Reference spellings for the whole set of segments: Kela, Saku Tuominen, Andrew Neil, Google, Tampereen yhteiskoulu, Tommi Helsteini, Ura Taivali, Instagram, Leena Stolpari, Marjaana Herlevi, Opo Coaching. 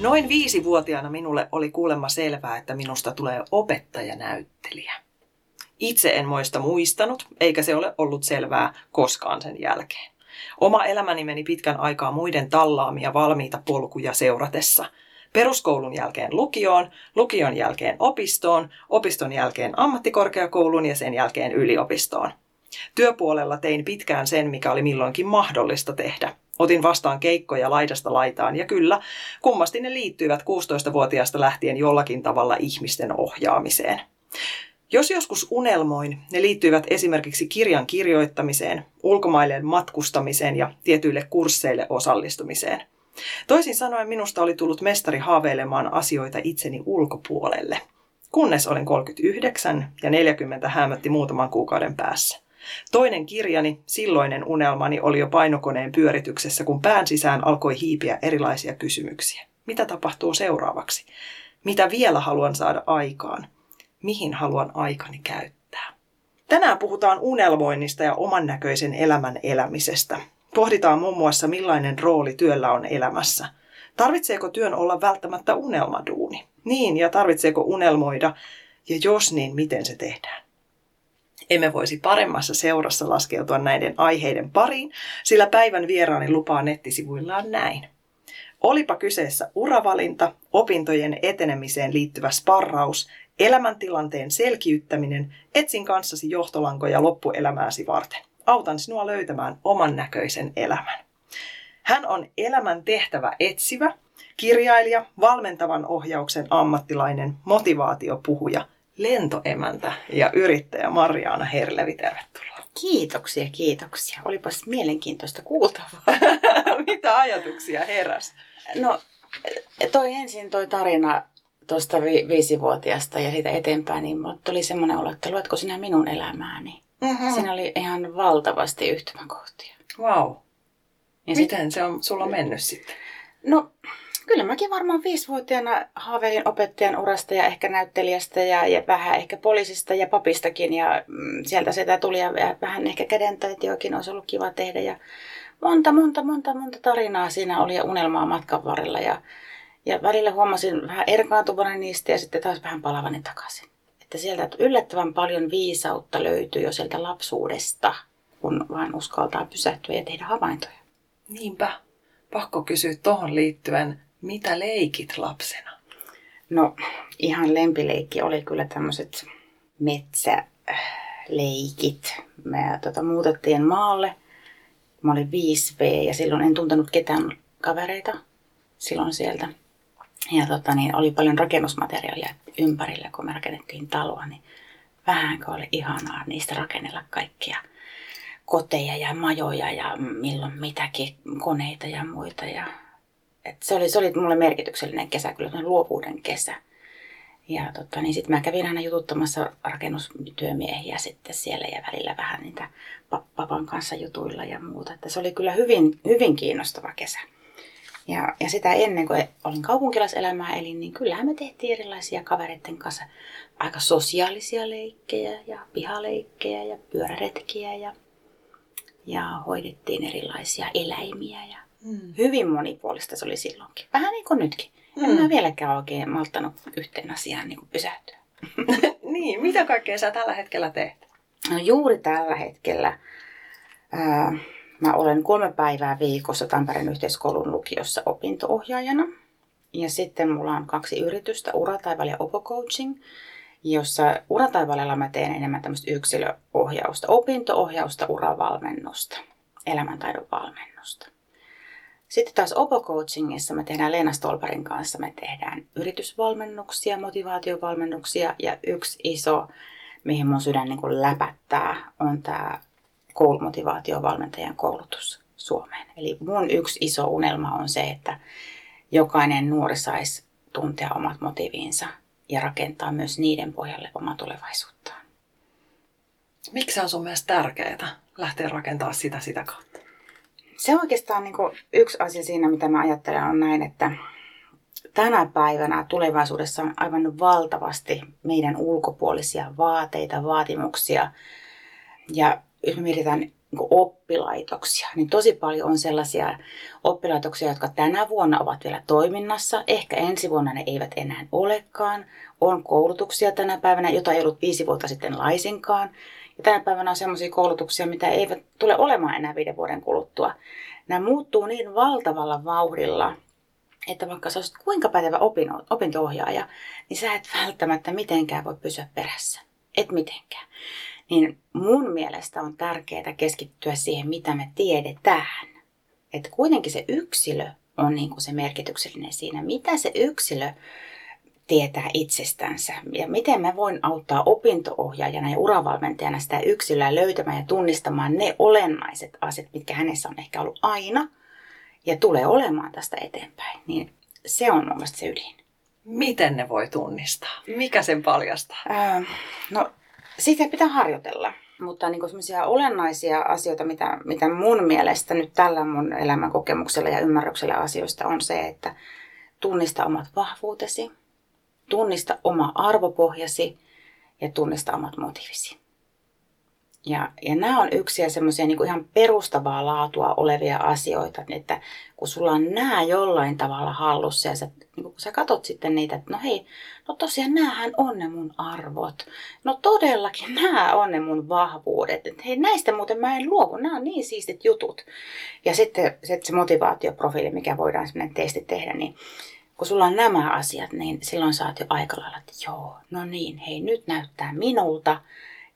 Noin 5-vuotiaana minulle oli kuulemma selvää, että minusta tulee opettajanäyttelijä. Itse en muistanut, eikä se ole ollut selvää koskaan sen jälkeen. Oma elämäni meni pitkän aikaa muiden tallaamia valmiita polkuja seuratessa. Peruskoulun jälkeen lukioon, lukion jälkeen opistoon, opiston jälkeen ammattikorkeakouluun ja sen jälkeen yliopistoon. Työpuolella tein pitkään sen, mikä oli milloinkin mahdollista tehdä. Otin vastaan keikkoja laidasta laitaan ja kyllä, kummasti ne liittyivät 16-vuotiaasta lähtien jollakin tavalla ihmisten ohjaamiseen. Jos joskus unelmoin, ne liittyivät esimerkiksi kirjan kirjoittamiseen, ulkomaille matkustamiseen ja tietyille kursseille osallistumiseen. Toisin sanoen minusta oli tullut mestari haaveilemaan asioita itseni ulkopuolelle, kunnes olin 39 ja 40 häämötti muutaman kuukauden päässä. Toinen kirjani, silloinen unelmani, oli jo painokoneen pyörityksessä, kun pään sisään alkoi hiipiä erilaisia kysymyksiä. Mitä tapahtuu seuraavaksi? Mitä vielä haluan saada aikaan? Mihin haluan aikani käyttää? Tänään puhutaan unelmoinnista ja oman näköisen elämän elämisestä. Pohditaan muun muassa, millainen rooli työllä on elämässä. Tarvitseeko työn olla välttämättä unelmaduuni? Niin, ja tarvitseeko unelmoida? Ja jos niin, miten se tehdään? Emme voisi paremmassa seurassa laskeutua näiden aiheiden pariin, sillä päivän vieraani lupaa nettisivuillaan näin. Olipa kyseessä uravalinta, opintojen etenemiseen liittyvä sparraus, elämäntilanteen selkiyttäminen, etsin kanssasi johtolankoja loppuelämääsi varten. Autan sinua löytämään oman näköisen elämän. Hän on elämän tehtävä etsivä, kirjailija, valmentavan ohjauksen ammattilainen, motivaatiopuhuja, lentoemäntä ja yrittäjä Marjaana Herlevi, tervetuloa. Kiitoksia. Olipas mielenkiintoista kuultavaa. Mitä ajatuksia heräsi? No, ensin toi tarina tuosta 5-vuotiaasta ja siitä eteenpäin, niin mulle tuli semmoinen olo, että luetko sinä minun elämääni? Mm-hmm. Siinä oli ihan valtavasti yhtymäkohtia. Vau. Wow. Miten se on sulla mennyt sitten? No, kyllä mäkin varmaan 5-vuotiaana haaveilin opettajan urasta ja ehkä näyttelijästä ja vähän ehkä poliisista ja papistakin. Ja sieltä sitä tuli ja vähän ehkä kädentaitiokin olisi ollut kiva tehdä. Ja monta tarinaa siinä oli ja unelmaa matkan varrella. Ja välillä huomasin vähän erkaantuvana niistä ja sitten taas vähän palavani takaisin. Että sieltä yllättävän paljon viisautta löytyy jo sieltä lapsuudesta, kun vaan uskaltaa pysähtyä ja tehdä havaintoja. Niinpä. Pakko kysyä tuohon liittyen, mitä leikit lapsena? No, ihan lempileikki oli kyllä tämmöiset metsäleikit. Me muutettiin maalle. Mä olin 5V ja silloin en tuntenut ketään kavereita silloin sieltä. Ja oli paljon rakennusmateriaalia ympärillä, kun me rakennettiin taloa, niin vähänkö oli ihanaa niistä rakennella kaikkia koteja ja majoja ja milloin mitäkin koneita ja muita. Ja se oli mulle merkityksellinen kesä, kyllä luovuuden kesä. Ja niin sitten mä kävin aina jututtamassa rakennustyömiehiä sitten siellä ja välillä vähän niitä papan kanssa jutuilla ja muuta. Että se oli kyllä hyvin, hyvin kiinnostava kesä. Ja sitä ennen kuin olin kaupunkilaiselämää elin, niin kyllähän me tehtiin erilaisia kavereiden kanssa aika sosiaalisia leikkejä ja pihaleikkejä ja pyöräretkiä ja hoidettiin erilaisia eläimiä. Ja hyvin monipuolista se oli silloinkin. Vähän niin kuin nytkin. En mä vieläkään oikein malttanut yhteen asiaan niin kuin pysähtyä. Niin, mitä kaikkea sä tällä hetkellä teet? No juuri tällä hetkellä. Mä olen 3 päivää viikossa Tampereen yhteiskoulun lukiossa opinto-ohjaajana. Ja sitten mulla on 2 yritystä, Ura Taivali ja Opo Coaching, jossa Ura Taivalilla mä teen enemmän tämmöistä yksilöohjausta, opinto-ohjausta, uravalmennusta, elämäntaidon valmennusta. Sitten taas Opo Coachingissa me tehdään Leena Stolparin kanssa, me tehdään yritysvalmennuksia, motivaatiovalmennuksia ja yksi iso, mihin mun sydän niin kuin läpättää, on tämä koulumotivaatiovalmentajan koulutus Suomeen. Eli mun yksi iso unelma on se, että jokainen nuori saisi tuntea omat motiivinsa ja rakentaa myös niiden pohjalle omaa tulevaisuuttaan. Miksi on sun mielestä tärkeää lähteä rakentamaan sitä kautta? Se oikeastaan niin kuin yksi asia siinä, mitä mä ajattelen, on näin, että tänä päivänä tulevaisuudessa on aivan valtavasti meidän ulkopuolisia vaateita, vaatimuksia. Ja jos me mietitään oppilaitoksia, niin tosi paljon on sellaisia oppilaitoksia, jotka tänä vuonna ovat vielä toiminnassa. Ehkä ensi vuonna ne eivät enää olekaan. On koulutuksia tänä päivänä, jota ei ollut 5 vuotta sitten laisinkaan. Ja tänä päivänä on sellaisia koulutuksia, mitä eivät tule olemaan enää 5 vuoden kuluttua. Nämä muuttuu niin valtavalla vauhdilla, että vaikka sä olisit kuinka pätevä opinto-ohjaaja, niin sä et välttämättä mitenkään voi pysyä perässä. Et mitenkään. Niin mun mielestä on tärkeää keskittyä siihen, mitä me tiedetään. Että kuitenkin se yksilö on niin kuin se merkityksellinen siinä, mitä se yksilö tietää itsestänsä. Ja miten mä voin auttaa opinto-ohjaajana ja uravalmentajana sitä yksilöä löytämään ja tunnistamaan ne olennaiset asiat, mitkä hänessä on ehkä ollut aina ja tulee olemaan tästä eteenpäin. Niin se on mun mielestä se ydin. Miten ne voi tunnistaa? Mikä sen paljastaa? No, sitä pitää harjoitella. Mutta niin kuin sellaisia olennaisia asioita, mitä mun mielestä nyt tällä mun elämän kokemuksella ja ymmärryksellä asioista on se, että tunnista omat vahvuutesi, tunnista oma arvopohjasi ja tunnista omat motiivisi. Ja nämä on yksiä semmoisia niin kuin ihan perustavaa laatua olevia asioita, että kun sulla on nämä jollain tavalla hallussa ja sä, niin kun sä katot sitten niitä, että no hei, no tosiaan näähän on ne mun arvot. No todellakin nämä on ne mun vahvuudet. Että hei, näistä muuten mä en luovu, nämä on niin siistit jutut. Ja sitten se motivaatioprofiili, mikä voidaan semmoinen testi tehdä, niin kun sulla on nämä asiat, niin silloin sä oot jo aika lailla, että joo, no niin, hei, nyt näyttää minulta.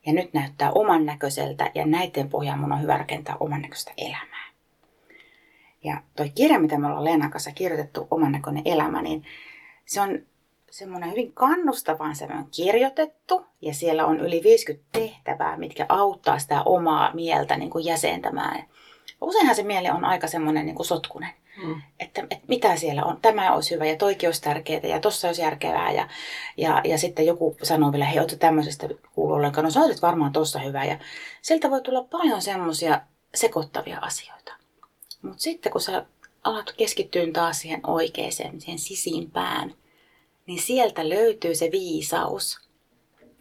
Ja nyt näyttää oman näköiseltä ja näiden pohjaan mun on hyvä rakentaa oman näköistä elämää. Ja toi kirja, mitä me ollaan Leenan kanssa kirjoitettu, Oman näköinen elämä, niin se on semmoinen hyvin kannustavaan sävyyn kirjoitettu. Ja siellä on yli 50 tehtävää, mitkä auttaa sitä omaa mieltä niin kuin jäsentämään. Useinhan se mieli on aika semmoinen niin kuin sotkunen. Että mitä siellä on, tämä olisi hyvä ja toikin olisi tärkeää ja tossa olisi järkevää ja sitten joku sanoo vielä, hei, oletko tämmöisestä kuullut ollenkaan, no sä olet varmaan tossa hyvää ja sieltä voi tulla paljon semmoisia sekoittavia asioita. Mutta sitten kun sä alat keskittyä taas siihen oikeeseen, siihen sisimpään, niin sieltä löytyy se viisaus,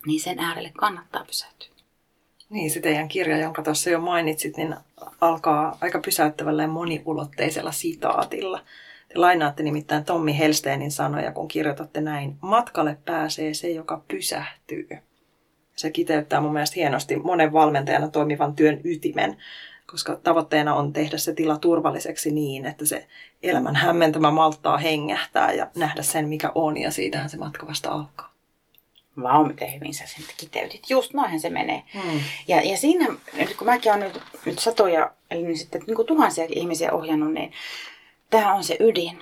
niin sen äärelle kannattaa pysähtyä. Niin, se teidän kirja, jonka tuossa jo mainitsit, niin alkaa aika pysäyttävällä ja moniulotteisella sitaatilla. Te lainaatte nimittäin Tommi Helsteinin sanoja, kun kirjoitatte näin: matkalle pääsee se, joka pysähtyy. Se kiteyttää mun mielestä hienosti monen valmentajana toimivan työn ytimen, koska tavoitteena on tehdä se tila turvalliseksi niin, että se elämän hämmentämä malttaa hengähtää ja nähdä sen, mikä on, ja siitähän se matka vasta alkaa. Vau, miten hyvin sä sen kiteytit. Just noinhan se menee. Ja siinä, kun mäkin olen nyt satoja, eli niin sitten niin kuin tuhansia ihmisiä ohjannut, niin tämä on se ydin.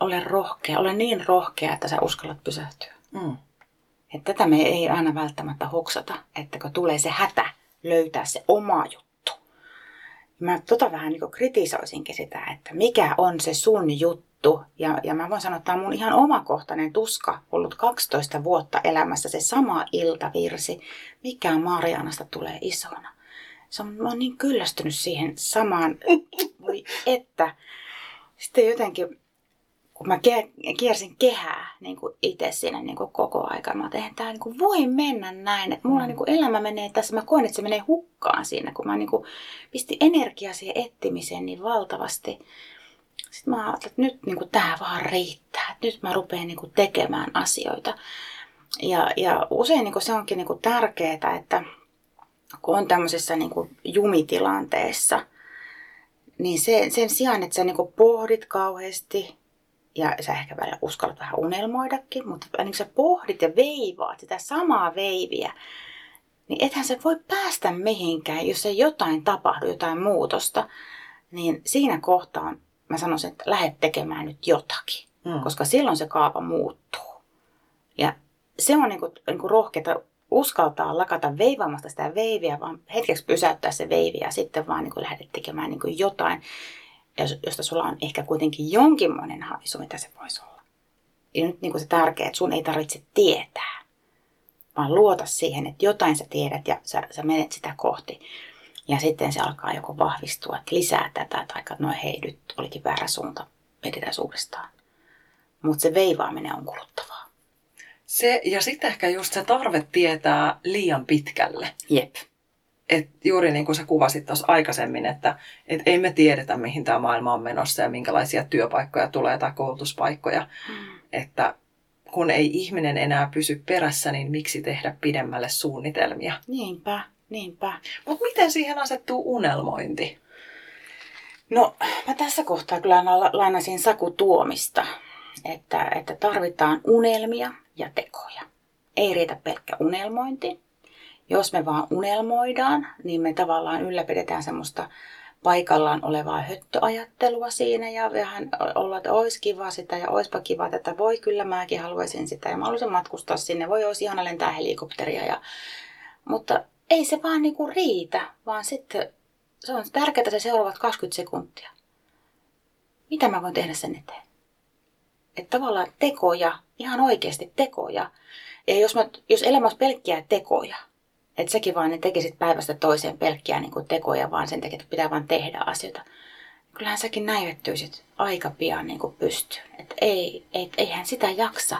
Ole rohkea, ole niin rohkea, että sä uskallat pysähtyä. Että tätä me ei aina välttämättä hoksata, että kun tulee se hätä löytää se oma juttu. Mä vähän niin kuin kritisoisinkin sitä, että mikä on se sun juttu. Ja mä voin sanoa, että tämä on mun ihan omakohtainen tuska ollut 12 vuotta elämässä se sama iltavirsi, mikä Marjaanasta tulee isona. Mä oon niin kyllästynyt siihen samaan, että sitten jotenkin, kun mä kiersin kehää niin kuin itse siinä niin kuin koko aikaan, mä tein, tämä niin voi mennä näin, että mulla niin kuin elämä menee tässä, mä koen, että se menee hukkaan siinä, kun mä niin kuin pistin energiaa siihen etsimiseen niin valtavasti. Sitten mä ajattelin, että nyt niin kuin, tämä vaan riittää, että nyt mä rupean niin kuin, tekemään asioita. Ja usein niin kuin, se onkin niin kuin, tärkeää, että kun on tämmöisessä niin kuin, jumitilanteessa, niin sen sijaan, että sä niin kuin, pohdit kauheasti, ja sä ehkä vielä uskallat vähän unelmoidakin, mutta niin kuin sä pohdit ja veivaat sitä samaa veiviä, niin ethän sä voi päästä mihinkään, jos ei jotain tapahdu, jotain muutosta, niin siinä kohtaa mä sanoisin, että lähdet tekemään nyt jotakin, koska silloin se kaava muuttuu. Ja se on niin kuin rohkeata uskaltaa lakata veivaamasta sitä veiviä, vaan hetkeksi pysäyttää se veiviä ja sitten vaan niin kuin lähdet tekemään niin kuin jotain. josta sulla on ehkä kuitenkin jonkinmoinen haisu, mitä se voisi olla. Ja nyt niin kuin se tärkeää, että sun ei tarvitse tietää, vaan luota siihen, että jotain sä tiedät ja sä menet sitä kohti. Ja sitten se alkaa joko vahvistua, että lisää tätä, tai että no hei, nyt olikin väärä suunta, mietitään uudestaan. Mutta se veivaaminen on kuluttavaa. Se, ja sitten ehkä just se tarve tietää liian pitkälle. Jep. Et juuri niin kuin sä kuvasit tuossa aikaisemmin, että et ei me tiedetä, mihin tämä maailma on menossa ja minkälaisia työpaikkoja tulee tai koulutuspaikkoja. Että kun ei ihminen enää pysy perässä, niin miksi tehdä pidemmälle suunnitelmia? Niinpä, niinpä. Mutta miten siihen asettuu unelmointi? No, mä tässä kohtaa kyllä lainasin Saku Tuomista, että tarvitaan unelmia ja tekoja. Ei riitä pelkkä unelmointi. Jos me vaan unelmoidaan, niin me tavallaan ylläpidetään semmoista paikallaan olevaa höttöajattelua siinä ja vähän ollaan, että olisi kiva sitä ja oispa kiva tätä, voi kyllä mäkin haluaisin sitä ja mä haluaisin matkustaa sinne, voi olisi ihana lentää helikopteria. Mutta ei se vaan niinku riitä, vaan sitten se on tärkeää se seuraavat 20 sekuntia. Mitä mä voin tehdä sen eteen? Että tavallaan tekoja, ihan oikeasti tekoja. Ja jos elämä olisi pelkkiä tekoja, että säkin vaan ne tekisit päivästä toiseen pelkkiä niin kuin tekoja, vaan sen takia, että pitää vaan tehdä asioita. Kyllähän säkin näivettyisit aika pian niin kuin pystyyn. Että eihän sitä jaksa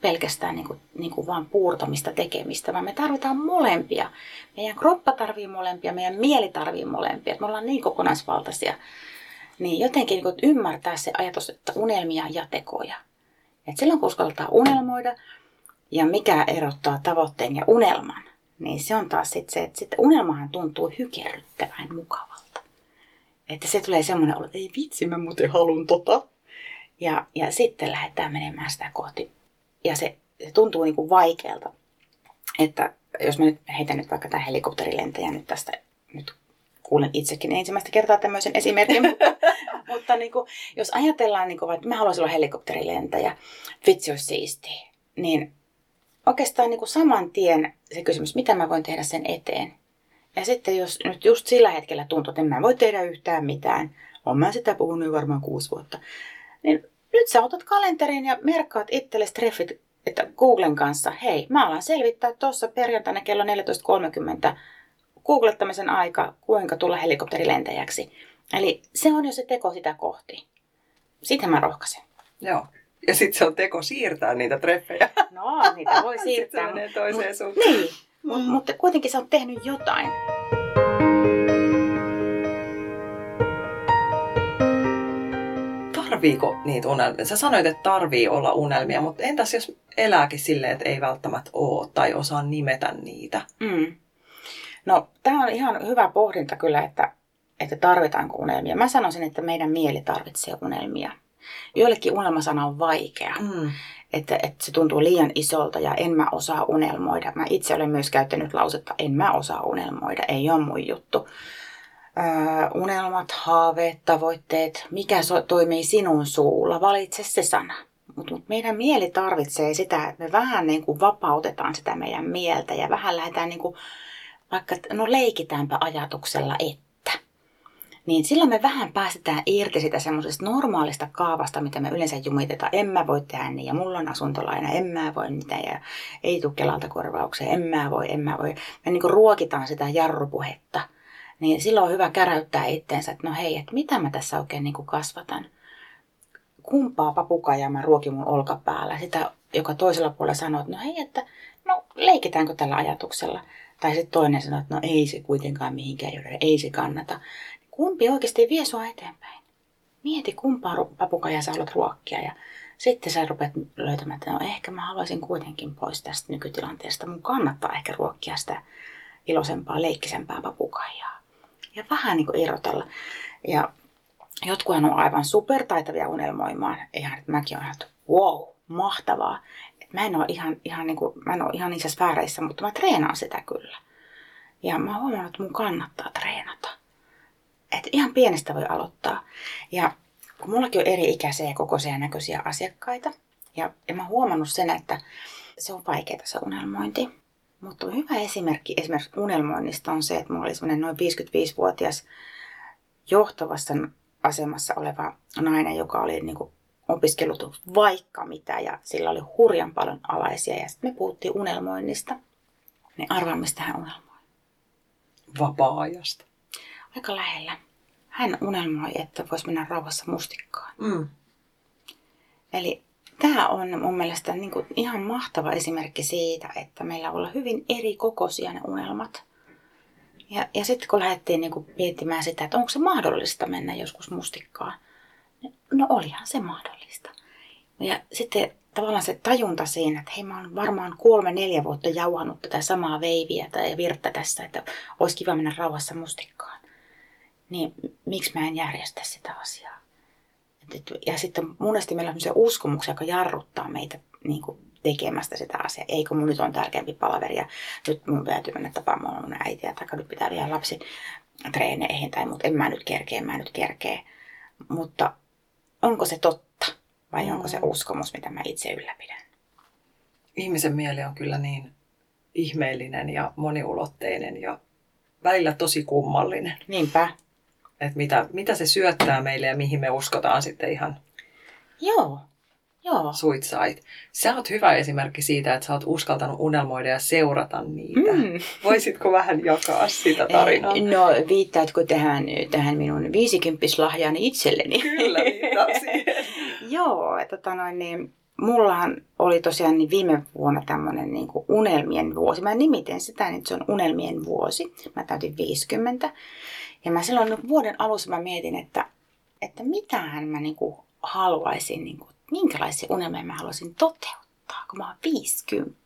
pelkästään niin kuin vaan puurtamista tekemistä, vaan me tarvitaan molempia. Meidän kroppa tarvitsee molempia, meidän mieli tarvitsee molempia. Et me ollaan niin kokonaisvaltaisia. Niin jotenkin niin kuin ymmärtää se ajatus, että unelmia ja tekoja. Että silloin kun uskaltaa unelmoida ja mikä erottaa tavoitteen ja unelman, niin se on taas sitten se, että sitten unelmahan tuntuu hykerryttävän mukavalta. Että se tulee semmoinen olo, että ei vitsi, mä muuten haluun tota. Ja sitten lähdetään menemään sitä kohti. Ja se tuntuu niin kuin vaikealta. Että jos mä nyt heitän nyt vaikka tämän helikopterilentäjän nyt tästä nyt. Kuulen itsekin ensimmäistä kertaa tämmöisen esimerkin, mutta niin kuin, jos ajatellaan, niin kuin, että mä haluaisin olla helikopterilentäjä, vitsi olisi siistiä, niin oikeastaan niin kuin saman tien se kysymys, mitä mä voin tehdä sen eteen. Ja sitten jos nyt just sillä hetkellä tuntuu, että en mä voi tehdä yhtään mitään, olen mä sitä puhunut jo varmaan 6 vuotta, niin nyt sä otat kalenterin ja merkkaat itsellesi treffit, että Googlen kanssa, hei, mä alan selvittää tuossa perjantaina kello 14.30, googlettamisen aika, kuinka tulla helikopterilentäjäksi. Eli se on jo se teko sitä kohti. Sitä mä rohkaisen. Joo. Ja sitten se on teko siirtää niitä treffejä. No, niitä voi siirtää. Sitten se menee toiseen suuntaan. Niin, mutta kuitenkin sä oot tehnyt jotain. Tarviiko niitä unelmia? Sä sanoit, että tarvii olla unelmia, mutta entäs jos elääkin silleen, että ei välttämättä ole tai osaa nimetä niitä? No, tämä on ihan hyvä pohdinta kyllä, että tarvitaanko unelmia. Mä sanoisin, että meidän mieli tarvitsee unelmia. Joillekin unelmasana on vaikea, että se tuntuu liian isolta ja en mä osaa unelmoida. Mä itse olen myös käyttänyt lausetta, en mä osaa unelmoida, ei ole mun juttu. Unelmat, haaveet, tavoitteet, mikä toimii sinun suulla, valitse se sana. Mutta meidän mieli tarvitsee sitä, että me vähän niin kuin vapautetaan sitä meidän mieltä ja vähän lähdetään niin kuin vaikka, no leikitäänpä ajatuksella, että. Niin silloin me vähän päästetään irti sitä semmoisesta normaalista kaavasta, mitä me yleensä jumitetaan. En mä voi tehdä niin, ja mulla on asuntolaina, en mä voi mitään, ja ei tule Kelalta korvauksia, en mä voi. Me niin kuin ruokitaan sitä jarrupuhetta. Niin silloin on hyvä käräyttää itteensä, että no hei, että mitä mä tässä oikein niin kuin kasvatan? Kumpaa papukajaa mä ruokin mun olkapäällä? Sitä, joka toisella puolella sanoo, että no hei, että no leikitäänkö tällä ajatuksella? Tai sitten toinen sanoo, että no ei se kuitenkaan mihinkään joudu, ei se kannata. Kumpi oikeasti vie sua eteenpäin? Mieti kumpaa papukajaa sä haluat ruokkia ja sitten sä rupeat löytämään, että no ehkä mä haluaisin kuitenkin pois tästä nykytilanteesta. Mun kannattaa ehkä ruokkia sitä iloisempaa, leikkisempää papukajaa. Ja vähän niin kuin irrotella. Ja jotkuhan on aivan supertaitavia unelmoimaan. Ihan, että mäkin olen, että wow, mahtavaa. Mä en ole ihan niissä sfääreissä, mutta mä treenaan sitä kyllä. Ja mä oon huomannut, että mun kannattaa treenata. Että ihan pienestä voi aloittaa. Ja kun mullakin on eri ikäisiä ja kokoisia ja näköisiä asiakkaita. Ja mä oon huomannut sen, että se on vaikeaa se unelmointi. Mutta hyvä esimerkki esimerkiksi unelmoinnista on se, että mulla oli semmoinen noin 55-vuotias johtavassa asemassa oleva nainen, joka oli niin kuin opiskellut vaikka mitä ja sillä oli hurjan paljon alaisia. Ja sitten me puhuttiin unelmoinnista. Niin arvaa, mistä hän unelmoi. Vapaa-ajasta. Aika lähellä. Hän unelmoi, että voisi mennä rauhassa mustikkaan. Mm. Eli tämä on mun mielestä niin kuin ihan mahtava esimerkki siitä, että meillä on hyvin eri kokoisia ne unelmat. Ja sitten kun lähdettiin niin kuin miettimään sitä, että onko se mahdollista mennä joskus mustikkaan, no olihan se mahdollista. Ja sitten tavallaan se tajunta siinä, että hei, mä oon varmaan 3-4 vuotta jauhannut tätä samaa veiviä tai virttä tässä, että olisi kiva mennä rauhassa mustikkaan. Niin miksi mä en järjestä sitä asiaa? Ja sitten monesti meillä on sellaisia uskomuksia, joka jarruttaa meitä niin kuin tekemästä sitä asiaa. Ei kun mun nyt on tärkeämpi palaveri ja nyt mun täytyy mennä tapaamaan mun äitiä, tai nyt pitää vielä lapsi treeneihin tai mut. En mä nyt kerkeä, Mutta onko se totta vai onko se uskomus, mitä mä itse ylläpidän? Ihmisen mieli on kyllä niin ihmeellinen ja moniulotteinen ja välillä tosi kummallinen. Niinpä. Että mitä se syöttää meille ja mihin me uskotaan sitten ihan. Joo. Suitsait. Sä oot hyvä esimerkki siitä, että sä oot uskaltanut unelmoida ja seurata niitä. Mm. Voisitko vähän jakaa sitä tarinaa? No, viittaatko tähän minun 50-lahjaani itselleni? Kyllä, viittaan siihen. Joo, niin mullahan oli tosiaan niin viime vuonna tämmöinen niin kuin unelmien vuosi. Mä nimitin sitä, että se on unelmien vuosi. Mä täytin 50. Ja mä silloin vuoden alussa mä mietin, että mitähän mä niin kuin haluaisin, niin kuin, minkälaisia unelmia mä haluaisin toteuttaa, kun mä oon 50.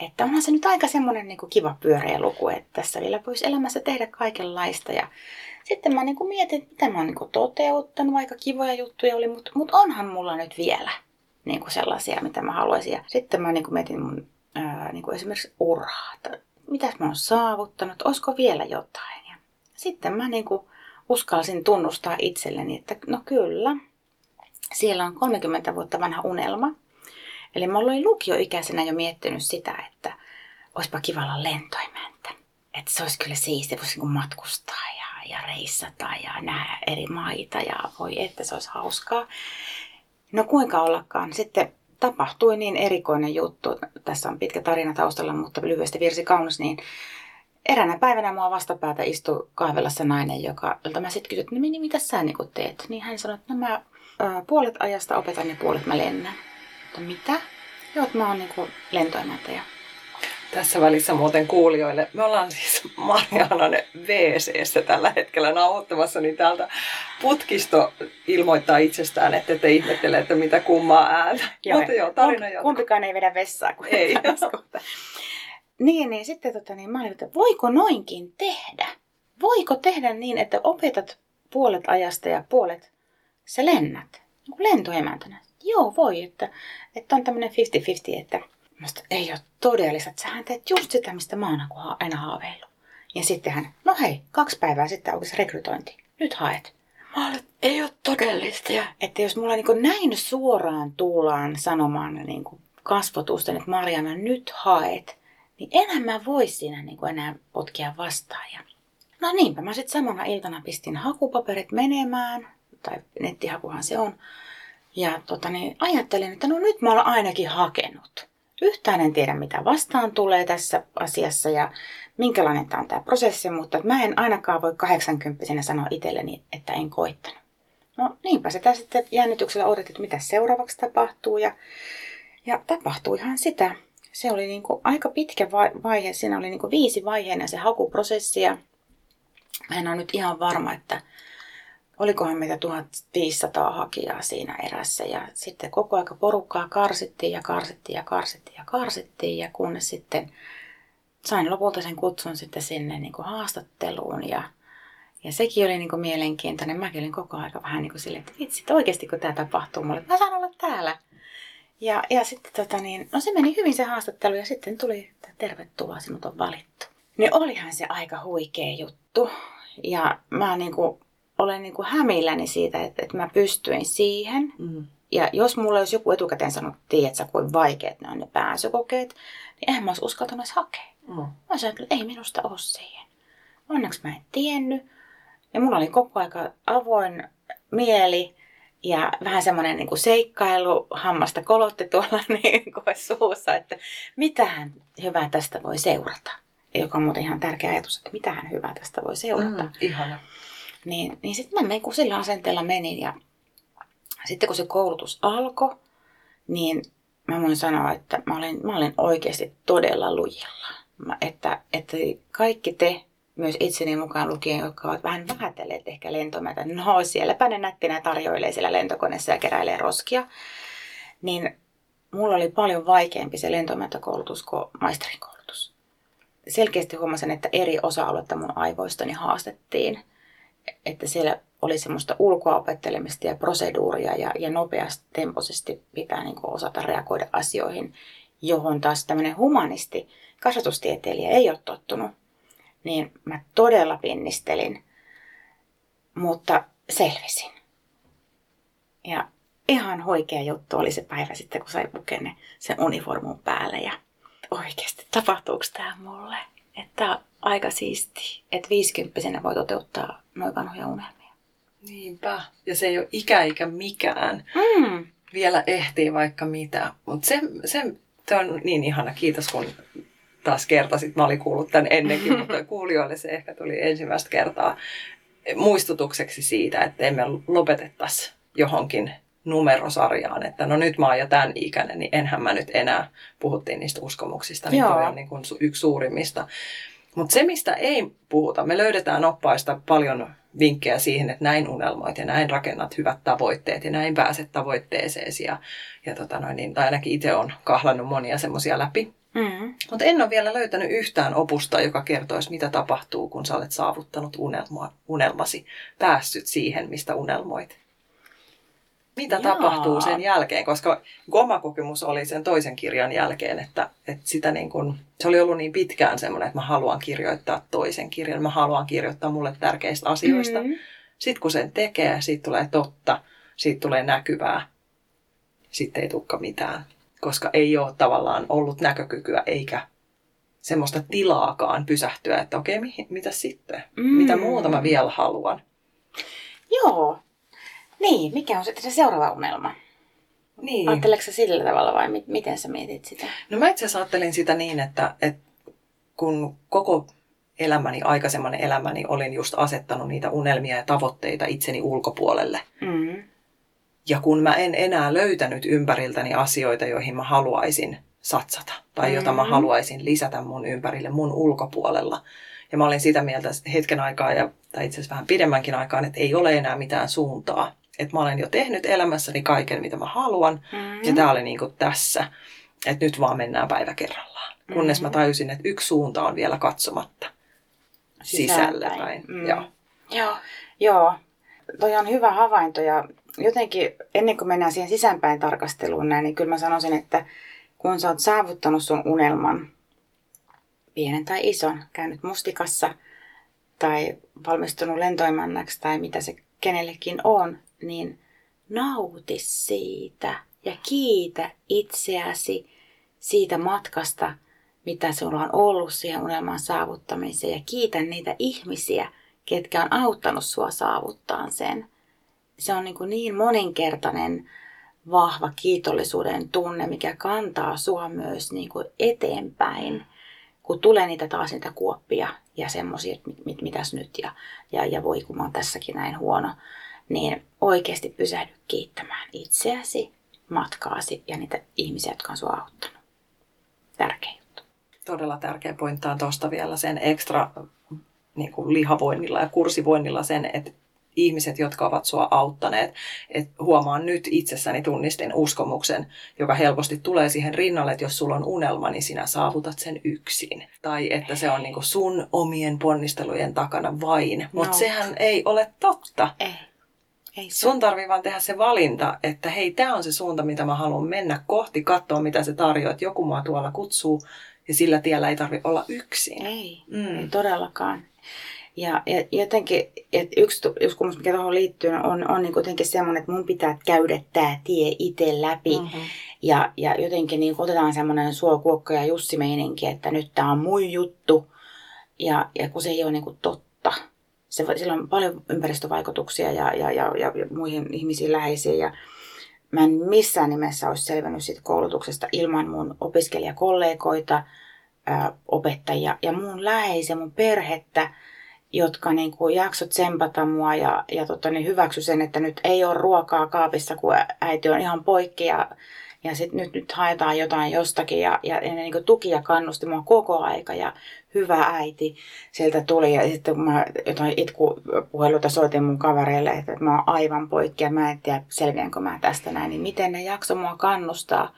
Että onhan se nyt aika semmoinen niin kuin kiva pyöreä luku, että tässä vielä voisi elämässä tehdä kaikenlaista. Ja sitten mä niin kuin mietin, mitä mä oon niin kuin toteuttanut, aika kivoja juttuja oli, mutta onhan mulla nyt vielä niin kuin sellaisia, mitä mä haluaisin. Ja sitten mä niin kuin mietin mun niin kuin esimerkiksi uraa, että mitäs mä oon saavuttanut, olisiko vielä jotain. Sitten mä niin kuin uskalsin tunnustaa itselleni, että no kyllä, siellä on 30 vuotta vanha unelma. Eli mä olin lukioikäisenä jo miettinyt sitä, että olisipa kiva olla lentoimäntä. Että se olisi kyllä siistiä, voisi niin matkustaa ja reissata ja nähdä eri maita ja voi että se olisi hauskaa. No kuinka ollakaan. Sitten tapahtui niin erikoinen juttu. Tässä on pitkä tarina taustalla, mutta lyhyesti virsi kaunis, niin eräänä päivänä mua vastapäätä istui kahvelassa nainen, jolta mä sitten kysyin, että no, mitä sä niin teet? Niin hän sanoi, että no, mä puolet ajasta opetan ja puolet mä lennän. Mutta mitä? Joo, että mä oon niin lentoimäntä. Tässä välissä muuten kuulijoille. Me ollaan siis Marjaanan WC:ssä tällä hetkellä nauhoittamassa, niin täältä putkisto ilmoittaa itsestään, että te ihmettele, että mitä kummaa ääntä. Mutta joo, tarina jatkaa. Kumpikaan ei vedä vessaa. Ei. Niin sitten mä olin, että voiko noinkin tehdä? Voiko tehdä niin, että opetat puolet ajasta ja puolet sä lennät? Niin kuin lentoemäntänä. Joo, voi, että on tämmöinen 50-50, että musta ei ole todellista, että sähän teet just sitä, mistä mä oon aina haaveillut. Ja sittenhän, no hei, 2 päivää sitten aukesi rekrytointi. Nyt haet. Mä olen, ei ole todellista. Että jos mulla niin näin suoraan tullaan sanomaan niin kasvotusten, että Marjaana, nyt haet. Niin enhän mä voi siinä niin kuin enää potkia vastaan. Ja no niinpä, mä sitten samana iltana pistin hakupaperit menemään, tai nettihakuhan se on. Ja ajattelin, että no nyt mä olen ainakin hakenut. Yhtään en tiedä, mitä vastaan tulee tässä asiassa ja minkälainen tämä on tämä prosessi, mutta mä en ainakaan voi 80-vuotiaana sanoa itselleni, että en koittanut. No niinpä sitä sitten jännityksellä odotettiin, mitä seuraavaksi tapahtuu ja tapahtuihan sitä. Se oli niin kuin aika pitkä vaihe. Siinä oli niin kuin 5 vaiheena se hakuprosessi. Ja mä en ole nyt ihan varma, että olikohan meitä 1500 hakijaa siinä erässä. Ja sitten koko aika porukkaa karsittiin. Ja kunnes sitten sain lopulta sen kutsun sitten sinne niin kuin haastatteluun. Ja sekin oli niin kuin mielenkiintoinen. Mäkin olin koko aika vähän niin kuin silleen, että vitsi, oikeasti kun tämä tapahtuu mulle, mä saan olla täällä. Ja sitten no se meni hyvin se haastattelu ja sitten tuli, että tervetuloa, sinut on valittu. Niin olihan se aika huikea juttu. Ja mä olen hämilläni siitä, että mä pystyin siihen. Mm. Ja jos mulla olisi joku etukäteen sanonut, tiedätkö, kuin vaikeat ne on ne pääsykokeet, niin eihän mä olisi uskaltanut hakea. Mä olisin, että ei minusta ole siihen. Onneksi mä en tiennyt. Ja mulla oli koko aika avoin mieli ja vähän semmoinen niin kuin seikkailu, hammasta kolotti tuolla niin kuin suussa, että mitähän hyvää tästä voi seurata. Joka on muuten ihan tärkeä ajatus, että mitähän hyvää tästä voi seurata. Ihana. Niin sitten mä menin, kun sillä asenteella menin ja sitten kun se koulutus alkoi, niin mä voin sanoa, että mä olin oikeasti todella lujilla. Että kaikki te, myös itseni mukaan lukien, jotka ovat vähän vähätelleet ehkä lentometä, no sielläpä ne nättinä tarjoilee siellä lentokoneessa ja keräilee roskia, niin mulla oli paljon vaikeampi se lentometäkoulutus kuin maisterikoulutus. Selkeästi huomasin, että eri osa-aluetta mun aivoistani haastettiin, että siellä oli semmoista ulkoa opettelemista ja proseduuria ja nopeasti temposesti pitää niin kuin osata reagoida asioihin, johon taas tämmöinen humanisti, kasvatustieteilijä ei ole tottunut. Niin mä todella pinnistelin, mutta selvisin. Ja ihan huikea juttu oli se päivä sitten, kun sai pukenne sen uniformun päälle ja oikeasti tapahtuuko tämä mulle? Että aika siistiä, että 50-vuotiaana voi toteuttaa noin vanhoja unelmia. Niinpä. Ja se ei ole ikä eikä mikään. Vielä ehtii vaikka mitä. Mutta se on niin ihana. Kiitos kun taas kertasit. Mä olin kuullut tämän ennenkin, mutta kuulijoille se ehkä tuli ensimmäistä kertaa muistutukseksi siitä, että emme lopetettaisi johonkin numerosarjaan, että no nyt mä oon jo tämän ikäinen, niin enhän mä nyt enää, puhuttiin niistä uskomuksista, niin toi on niin kuin yksi suurimmista. Mutta se, mistä ei puhuta, me löydetään oppaista paljon vinkkejä siihen, että näin unelmoit ja näin rakennat hyvät tavoitteet ja näin pääset tavoitteeseesi. Tai ainakin itse olen kahlannut monia semmoisia läpi. Mm-hmm. Mutta en ole vielä löytänyt yhtään opusta, joka kertoisi, mitä tapahtuu, kun sä olet saavuttanut unelmasi, päässyt siihen, mistä unelmoit. Mitä tapahtuu sen jälkeen, koska oma kokemus oli sen toisen kirjan jälkeen, että sitä niin kun, se oli ollut niin pitkään semmoinen, että mä haluan kirjoittaa toisen kirjan, mä haluan kirjoittaa mulle tärkeistä asioista. Mm-hmm. Sitten kun sen tekee, siitä tulee totta, siitä tulee näkyvää, sitten ei tulekaan mitään, koska ei ole tavallaan ollut näkökykyä eikä semmoista tilaakaan pysähtyä, että okei, mitä sitten, mitä muuta mä vielä haluan. Joo. Niin, mikä on sitten se seuraava unelma? Niin. Ajatteletko sä sillä tavalla vai miten sä mietit sitä? No mä itse asiassa ajattelin sitä niin, että kun koko aikaisemman elämäni olin just asettanut niitä unelmia ja tavoitteita itseni ulkopuolelle. Mm. Ja kun mä en enää löytänyt ympäriltäni asioita, joihin mä haluaisin satsata tai jota mä haluaisin lisätä mun ympärille mun ulkopuolella. Ja mä olin sitä mieltä hetken aikaa tai itse asiassa vähän pidemmänkin aikaan, että ei ole enää mitään suuntaa. Että mä olen jo tehnyt elämässäni kaiken, mitä mä haluan, ja tää oli niin kuin tässä, että nyt vaan mennään päivä kerrallaan. Kunnes mä tajusin, että yksi suunta on vielä katsomatta sisälläpäin. Joo, toi on hyvä havainto, ja jotenkin ennen kuin mennään siihen sisäänpäin tarkasteluun näin, niin kyllä mä sanoisin, että kun sä oot saavuttanut sun unelman, pienen tai ison, käynyt mustikassa tai valmistunut lentoimannaksi tai mitä se kenellekin on, niin nauti siitä ja kiitä itseäsi siitä matkasta, mitä sulla on ollut siihen unelman saavuttamiseen ja kiitä niitä ihmisiä, ketkä on auttanut sua saavuttaa sen. Se on niin moninkertainen vahva kiitollisuuden tunne, mikä kantaa sua myös eteenpäin, kun tulee niitä taas niitä kuoppia ja semmoisia, että mitäs nyt ja voi kun mä oon tässäkin näin huono, niin oikeasti pysähdy kiittämään itseäsi, matkaasi ja niitä ihmisiä, jotka on sua auttanut. Tärkeä juttu. Todella tärkeä pointtaan tuosta vielä sen ekstra lihavoinnilla ja kurssivoinnilla sen, että ihmiset, jotka ovat sua auttaneet. Et huomaan nyt itsessäni, tunnistin uskomuksen, joka helposti tulee siihen rinnalle, että jos sulla on unelma, niin sinä saavutat sen yksin. Tai että se on niinku sun omien ponnistelujen takana vain. Mutta sehän ei ole totta. Ei sun tarvii vaan tehdä se valinta, että hei, tämä on se suunta, mitä mä haluan mennä kohti, katsoa mitä se tarjoaa, että joku mua tuolla kutsuu ja sillä tiellä ei tarvitse olla yksin. Ei todellakaan. Ja jotenkin, että yksi uskomus, mikä tuohon liittyy, on jotenkin semmoinen, että mun pitää käydä tämä tie itse läpi. Mm-hmm. Ja jotenkin otetaan semmoinen Suokuokka ja Jussi-meininki, että nyt tämä on mun juttu. Ja kun se ei ole totta. sillä on paljon ympäristövaikutuksia ja muihin ihmisiin läheisiin. Ja mä en missään nimessä olisi selvinnyt siitä koulutuksesta ilman mun opiskelijakollegoita, opettajia ja mun läheisiä, mun perhettä, jotka niin kuin jaksoi tsempata mua ja hyväksy sen, että nyt ei ole ruokaa kaapissa, kun äiti on ihan poikki ja sitten nyt haetaan jotain jostakin ja ne niin kuin tuki ja kannusti mua koko aika ja hyvä äiti sieltä tuli ja sitten kun mä jotain itkupuheluita soitin mun kavereille, että mä oon aivan poikki ja mä en tiedä selviänkö mä tästä näin, niin miten ne jakso mua kannustaa.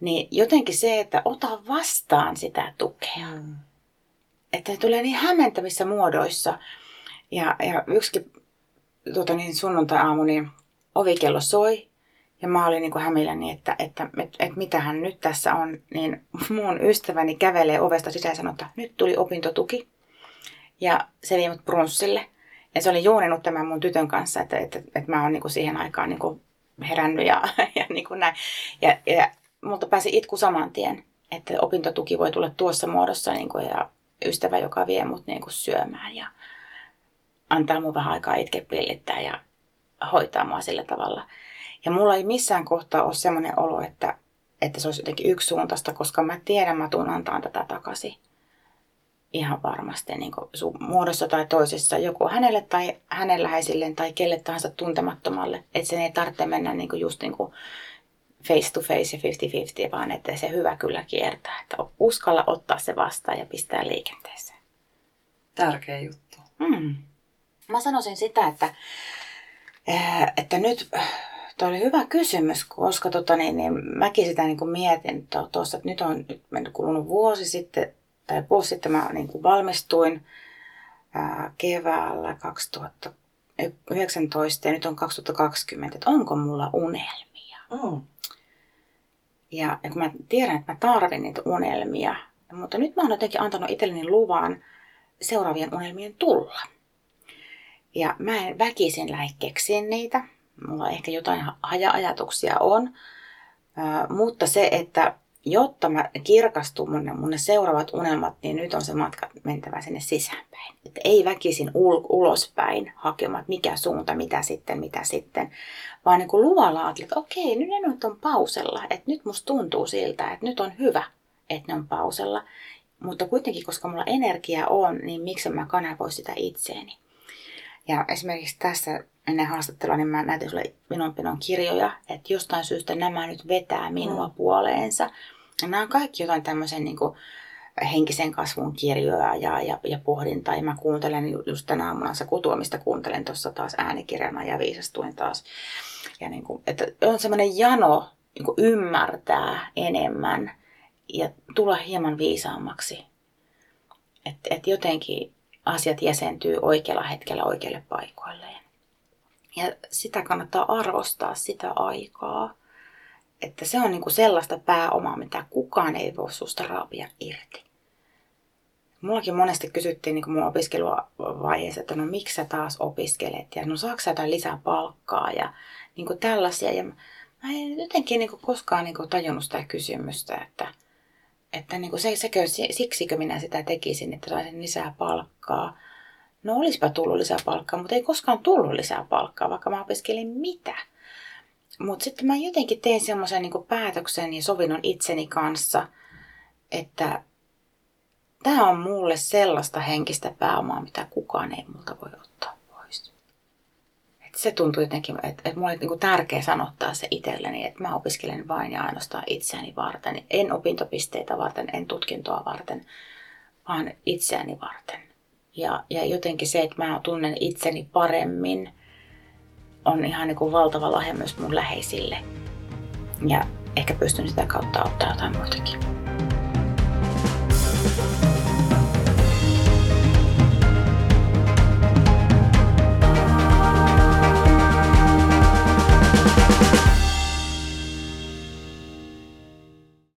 Niin jotenkin se, että ota vastaan sitä tukea. Että ne tulee niin hämmentävissä muodoissa. Ja yksikin sunnuntai-aamu niin ovikello soi. Ja mä olin niin kuin hämilläni, että mitähän nyt tässä on. Niin mun ystäväni kävelee ovesta sisään ja sanoi, että nyt tuli opintotuki. Ja se vii mut brunssille. Ja se oli juuninut tämän mun tytön kanssa, että mä oon niin kuin siihen aikaan niin kuin herännyt ja niin kuin näin. Ja multa pääsi itku saman tien, että opintotuki voi tulla tuossa muodossa niin kuin, ja ystävä, joka vie mut niin kuin syömään ja antaa mun vähän aikaa itke pillittää ja hoitaa mua sillä tavalla. Ja mulla ei missään kohtaa ole semmoinen olo, että se olisi jotenkin yksisuuntaista, koska mä tiedän, mä tuun antaa tätä takaisin ihan varmasti niin kuin muodossa tai toisessa, joko hänelle tai hänen läheisilleen tai kelle tahansa tuntemattomalle. Että sen ei tarvitse mennä niin kuin just niin kuin face to face ja 50-50, vaan että se hyvä kyllä kiertää. Että uskalla ottaa se vastaan ja pistää liikenteeseen. Tärkeä juttu. Mä sanoisin sitä, että nyt toi oli hyvä kysymys, koska niin mäkin sitä niin kuin mietin tuossa, että nyt on kulunut vuosi sitten, tai vuosi sitten mä niin kuin valmistuin keväällä 2019 ja nyt on 2020, että onko mulla unelmia? Ja kun mä tiedän, että mä tarvin niitä unelmia, mutta nyt mä oon jotenkin antanut itselleni luvan seuraavien unelmien tulla. Ja mä en väkisin lähde keksiin niitä, mulla ehkä jotain haja-ajatuksia on, mutta se, että jotta mä kirkastun mun seuraavat unelmat, niin nyt on se matka mentävä sinne sisäänpäin. Että ei väkisin ulospäin hakemaan, mikä suunta, mitä sitten. Vaan niin kuin luvalla ajattelin, että okei, nyt on pausella. Että nyt musta tuntuu siltä, että nyt on hyvä, että ne on pausella. Mutta kuitenkin, koska mulla energiaa on, niin miksi mä kanavoin sitä itseeni. Ja esimerkiksi tässä ennen haastattelua, niin mä näytin sulle minunpinon kirjoja, että jostain syystä nämä nyt vetää minua puoleensa. Ja nämä on kaikki jotain tämmöisen niin kuin henkisen kasvun kirjoja ja pohdintaa. Ja mä kuuntelen just tänä aamuna Saku Tuomista, kuuntelen tuossa taas äänikirjana ja viisastuin taas. Ja niin kuin, että on semmoinen jano niin kuin ymmärtää enemmän ja tulla hieman viisaammaksi. Että jotenkin asiat jäsentyy oikealla hetkellä oikeille paikoille. Ja sitä kannattaa arvostaa, sitä aikaa. Että se on niinku sellaista pääomaa, mitä kukaan ei voi susta raapia irti. Mullakin monesti kysyttiin niinku mun opiskeluvaiheessa, että no miksi sä taas opiskelet? Ja no saako sä jotain lisää palkkaa? Ja niinku tällaisia. Ja mä en jotenkin niinku koskaan niinku tajunnut sitä kysymystä, että niinku siksikö minä sitä tekisin, että saisin lisää palkkaa. No olisipa tullut lisää palkkaa, mutta ei koskaan tullut lisää palkkaa, vaikka mä opiskelin mitä. Mutta sitten mä jotenkin tein semmoisen niinku päätöksen ja sovinnon itseni kanssa, että tämä on mulle sellaista henkistä pääomaa, mitä kukaan ei multa voi ottaa pois. Et se tuntui jotenkin, että mulle niinku tärkeä sanottaa se itselleni, että mä opiskelen vain ja ainoastaan itseäni varten. En opintopisteitä varten, en tutkintoa varten, vaan itseäni varten. Ja jotenkin se, että mä tunnen itseni paremmin, on ihan niin kuin valtava lahja myös mun läheisille. Ja ehkä pystyn sitä kautta auttamaan jotain muutakin.